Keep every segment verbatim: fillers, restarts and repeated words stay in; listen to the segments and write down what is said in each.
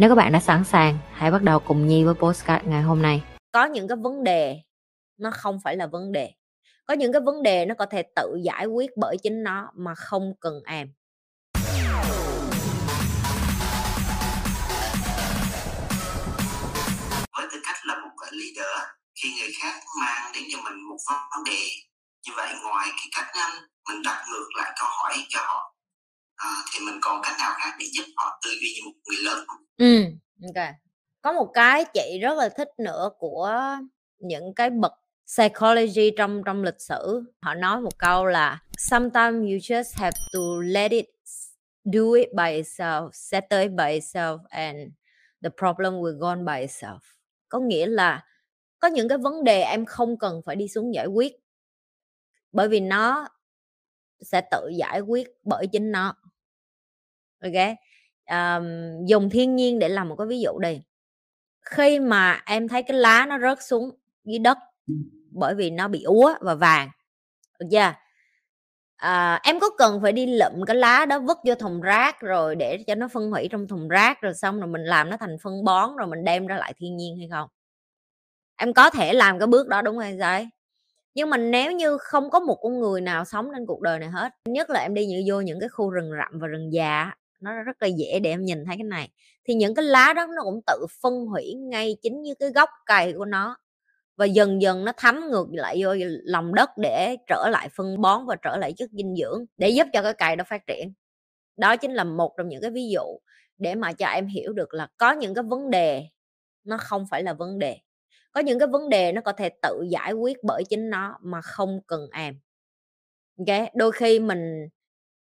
Nếu các bạn đã sẵn sàng, hãy bắt đầu cùng Nhi với podcast ngày hôm nay. Có những cái vấn đề nó không phải là vấn đề. Có những cái vấn đề nó có thể tự giải quyết bởi chính nó mà không cần em. Với tư cách là một leader, khi người khác mang đến cho mình một vấn đề như vậy, ngoài cái cách nhanh mình đặt ngược lại câu hỏi cho họ, à, thì mình còn cách nào khác để giúp họ tư duy như một người lớn không? Ừ, ok. Có một cái chị rất là thích nữa của những cái bậc psychology trong trong lịch sử. Họ nói một câu là sometimes you just have to let it do it by itself, settle it by itself and the problem will go on by itself. Có nghĩa là có những cái vấn đề em không cần phải đi xuống giải quyết, bởi vì nó sẽ tự giải quyết bởi chính nó. Ok. Um, dùng thiên nhiên để làm một cái ví dụ đi. Khi mà em thấy cái lá nó rớt xuống dưới đất bởi vì nó bị úa và vàng, được chưa? À, em có cần phải đi lượm cái lá đó vứt vô thùng rác rồi để cho nó phân hủy trong thùng rác, rồi xong rồi mình làm nó thành phân bón rồi mình đem ra lại thiên nhiên hay không? Em có thể làm cái bước đó, đúng không anh Giấy? Nhưng mà nếu như không có một con người nào sống trên cuộc đời này hết, nhất là em đi như vô những cái khu rừng rậm và rừng già, nó rất là dễ để em nhìn thấy cái này, thì những cái lá đó nó cũng tự phân hủy ngay chính như cái gốc cây của nó, và dần dần nó thấm ngược lại vô lòng đất để trở lại phân bón và trở lại chất dinh dưỡng để giúp cho cái cây đó phát triển. Đó chính là một trong những cái ví dụ để mà cho em hiểu được là có những cái vấn đề nó không phải là vấn đề. Có những cái vấn đề nó có thể tự giải quyết bởi chính nó mà không cần em. Okay? Đôi khi mình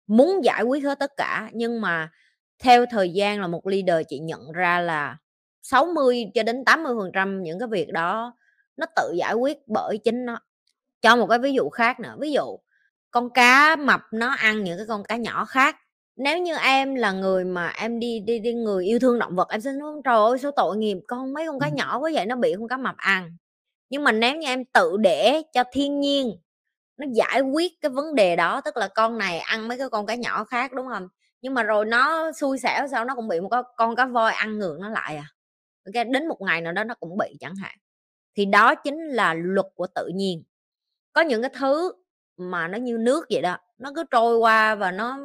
muốn giải quyết hết tất cả, nhưng mà theo thời gian là một leader chị nhận ra là sáu mươi cho đến tám mươi phần trăm những cái việc đó nó tự giải quyết bởi chính nó. Cho một cái ví dụ khác nữa. Ví dụ con cá mập nó ăn những cái con cá nhỏ khác. Nếu như em là người mà em đi đi đi người yêu thương động vật, em sẽ nói trời ơi số tội nghiệp con, mấy con cá nhỏ quá vậy nó bị con cá mập ăn. Nhưng mà nếu như em tự để cho thiên nhiên nó giải quyết cái vấn đề đó, tức là con này ăn mấy cái con cá nhỏ khác, đúng không? Nhưng mà rồi nó xui xẻo sao nó cũng bị một con cá voi ăn ngược nó lại à. Okay, đến một ngày nào đó nó cũng bị chẳng hạn. Thì đó chính là luật của tự nhiên. Có những cái thứ mà nó như nước vậy đó, nó cứ trôi qua và nó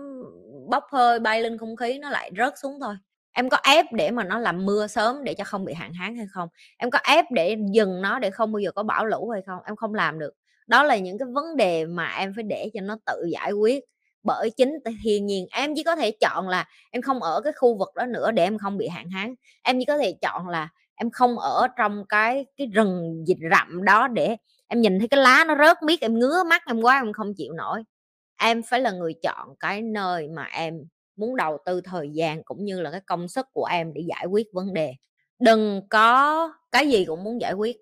bốc hơi bay lên không khí, nó lại rớt xuống thôi. Em có ép để mà nó làm mưa sớm để cho không bị hạn hán hay không? Em có ép để dừng nó để không bao giờ có bão lũ hay không? Em không làm được. Đó là những cái vấn đề mà em phải để cho nó tự giải quyết bởi chính thiên nhiên. Em chỉ có thể chọn là em không ở cái khu vực đó nữa để em không bị hạn hán. Em chỉ có thể chọn là em không ở trong cái cái rừng dịch rậm đó để em nhìn thấy cái lá nó rớt miết, em ngứa mắt em quá em không chịu nổi. Em phải là người chọn cái nơi mà em muốn đầu tư thời gian cũng như là cái công sức của em để giải quyết vấn đề. Đừng có cái gì cũng muốn giải quyết.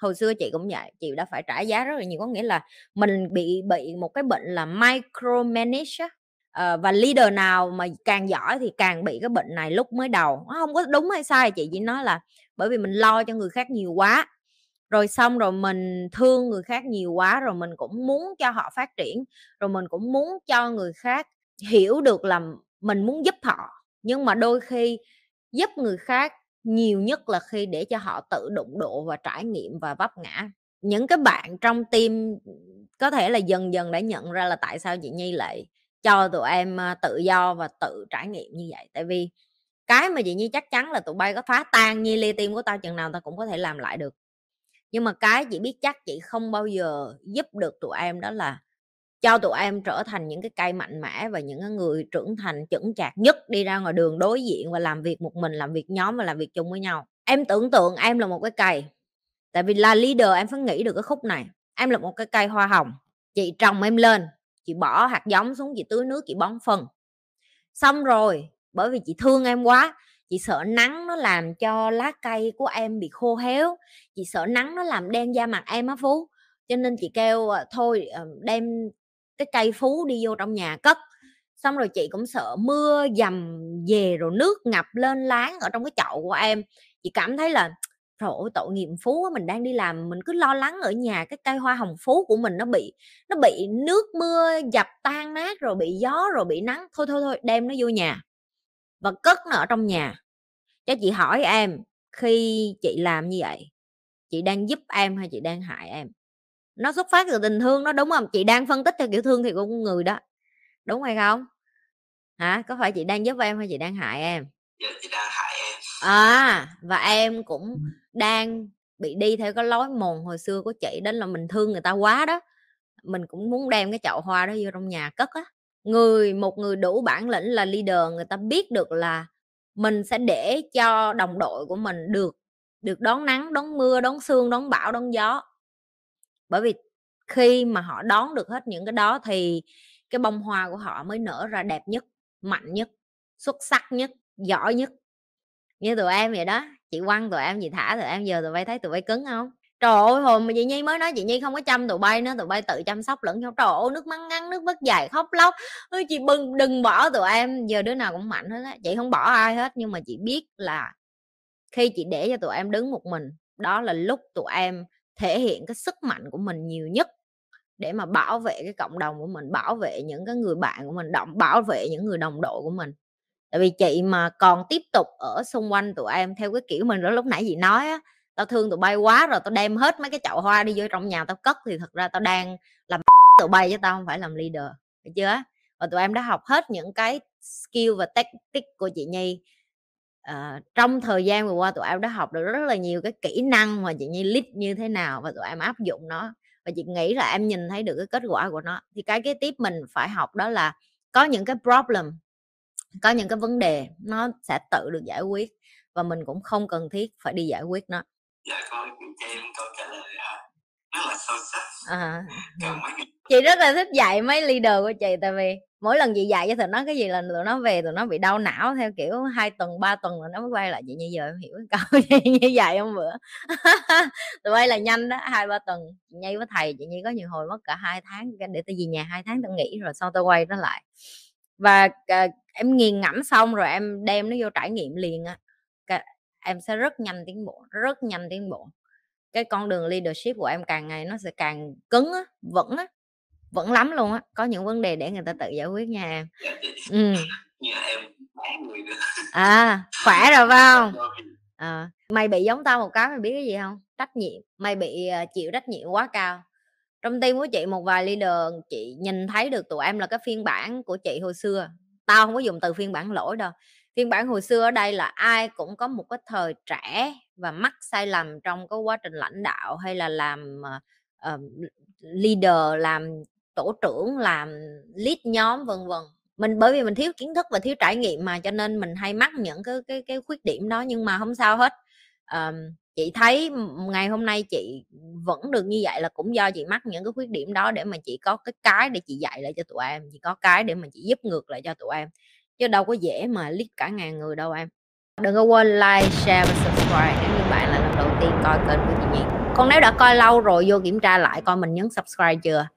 Hồi xưa chị cũng vậy, chị đã phải trả giá rất là nhiều. Có nghĩa là mình bị bị một cái bệnh là micromanage. À, và leader nào mà càng giỏi thì càng bị cái bệnh này lúc mới đầu. Nó không có đúng hay sai, chị chỉ nói là bởi vì mình lo cho người khác nhiều quá, rồi xong rồi mình thương người khác nhiều quá, rồi mình cũng muốn cho họ phát triển, rồi mình cũng muốn cho người khác hiểu được là mình muốn giúp họ. Nhưng mà đôi khi giúp người khác nhiều nhất là khi để cho họ tự đụng độ và trải nghiệm và vấp ngã. Những cái bạn trong team có thể là dần dần đã nhận ra là tại sao chị Nhi lại cho tụi em tự do và tự trải nghiệm như vậy. Tại vì cái mà chị Nhi chắc chắn là tụi bay có phá tan Nhi Le team của tao chừng nào tao cũng có thể làm lại được. Nhưng mà cái chị biết chắc chị không bao giờ giúp được tụi em đó là cho tụi em trở thành những cái cây mạnh mẽ và những người trưởng thành chững chạc nhất, đi ra ngoài đường đối diện và làm việc một mình, làm việc nhóm và làm việc chung với nhau. Em tưởng tượng em là một cái cây. Tại vì là leader em phải nghĩ được cái khúc này. Em là một cái cây hoa hồng. Chị trồng em lên, chị bỏ hạt giống xuống, chị tưới nước, chị bón phân. Xong rồi, bởi vì chị thương em quá, Chị sợ nắng nó làm cho lá cây của em bị khô héo. Chị sợ nắng nó làm đen da mặt em á Phú. Cho nên chị kêu thôi đem cái cây Phú đi vô trong nhà cất. Xong rồi chị cũng sợ mưa dầm về rồi nước ngập lên láng ở trong cái chậu của em. Chị cảm thấy là rồi tội nghiệp Phú, mình đang đi làm mình cứ lo lắng ở nhà cái cây hoa hồng Phú của mình nó bị nó bị nước mưa dập tan nát, rồi bị gió, rồi bị nắng. Thôi thôi thôi đem nó vô nhà và cất nó ở trong nhà. Cho chị hỏi em, khi chị làm như vậy, chị đang giúp em hay chị đang hại em? Nó xuất phát từ tình thương đó, đúng không? Chị đang phân tích theo kiểu thương thì của con người đó, đúng hay không hả? Có phải chị đang giúp em hay chị đang hại em? Chị đang hại em. À, và em cũng đang bị đi theo cái lối mòn hồi xưa của chị, đến là mình thương người ta quá đó, mình cũng muốn đem cái chậu hoa đó vô trong nhà cất á. Người một người đủ bản lĩnh là leader, người ta biết được là mình sẽ để cho đồng đội của mình được được đón nắng, đón mưa, đón sương, đón bão, đón gió. Bởi vì khi mà họ đón được hết những cái đó thì cái bông hoa của họ mới nở ra đẹp nhất, mạnh nhất, xuất sắc nhất, giỏi nhất. Như tụi em vậy đó, chị quăng tụi em, chị thả tụi em, giờ tụi bay thấy tụi bay cứng không? Trời ơi, hồi mà chị Nhi mới nói chị Nhi không có chăm tụi bay nữa, tụi bay tự chăm sóc lẫn nhau. Trời ơi, nước mắt ngắn, nước mắt dài, khóc lóc. Ôi, chị bừng, đừng bỏ tụi em. Giờ đứa nào cũng mạnh hết á. Chị không bỏ ai hết, nhưng mà chị biết là khi chị để cho tụi em đứng một mình, đó là lúc tụi em thể hiện cái sức mạnh của mình nhiều nhất, để mà bảo vệ cái cộng đồng của mình, bảo vệ những cái người bạn của mình, động bảo vệ những người đồng đội của mình. Tại vì chị mà còn tiếp tục ở xung quanh tụi em theo cái kiểu mình đó, lúc nãy chị nói á, tao thương tụi bay quá rồi tao đem hết mấy cái chậu hoa đi vô trong nhà tao cất, thì thật ra tao đang làm tụi bay chứ tao không phải làm leader, được chưa? Và tụi em đã học hết những cái skill và tactic của chị Nhi. À, trong thời gian vừa qua tụi em đã học được rất là nhiều cái kỹ năng mà chị Nhi lead như thế nào và tụi em áp dụng nó, và chị nghĩ là em nhìn thấy được cái kết quả của nó. Thì cái kế tiếp mình phải học đó là có những cái problem, có những cái vấn đề nó sẽ tự được giải quyết và mình cũng không cần thiết phải đi giải quyết nó. Dạ con cho em câu trả lời rất là sâu sắc. À, chị rất là thích dạy mấy leader của chị, tại vì mỗi lần chị dạy cho tụi nó cái gì là tụi nó về tụi nó bị đau não theo kiểu hai tuần ba tuần rồi nó mới quay lại. Chị như giờ em hiểu câu như vậy không bữa? Tụi bay là nhanh đó, hai ba tuần. Chị Nhi với thầy chị Nhi có nhiều hồi mất cả hai tháng để tôi về nhà, hai tháng tôi nghỉ rồi sau tôi quay nó lại. Và à, em nghiền ngẫm xong rồi em đem nó vô trải nghiệm liền á, em sẽ rất nhanh tiến bộ, rất nhanh tiến bộ. Cái con đường leadership của em càng ngày nó sẽ càng cứng á, vững á, vững lắm luôn á. Có những vấn đề để người ta tự giải quyết nha em. Ừ. À, khỏe rồi phải không? À, mày bị giống tao một cái mày biết cái gì không? Trách nhiệm. Mày bị chịu trách nhiệm quá cao. Trong team của chị một vài leader, chị nhìn thấy được tụi em là cái phiên bản của chị hồi xưa. Tao không có dùng từ phiên bản lỗi đâu. Phiên bản hồi xưa ở đây là ai cũng có một cái thời trẻ và mắc sai lầm trong cái quá trình lãnh đạo hay là làm uh, leader, làm tổ trưởng, làm lead nhóm vân vân. Mình bởi vì mình thiếu kiến thức và thiếu trải nghiệm mà cho nên mình hay mắc những cái cái cái khuyết điểm đó, nhưng mà không sao hết. Uh, chị thấy ngày hôm nay chị vẫn được như vậy là cũng do chị mắc những cái khuyết điểm đó, để mà chị có cái cái để chị dạy lại cho tụi em, chị có cái để mà chị giúp ngược lại cho tụi em. Chứ đâu có dễ mà lead cả ngàn người đâu em. Đừng có quên like, share và subscribe nếu như bạn là lần đầu tiên coi kênh của chị Nhi. Còn nếu đã coi lâu rồi vô kiểm tra lại coi mình nhấn subscribe chưa.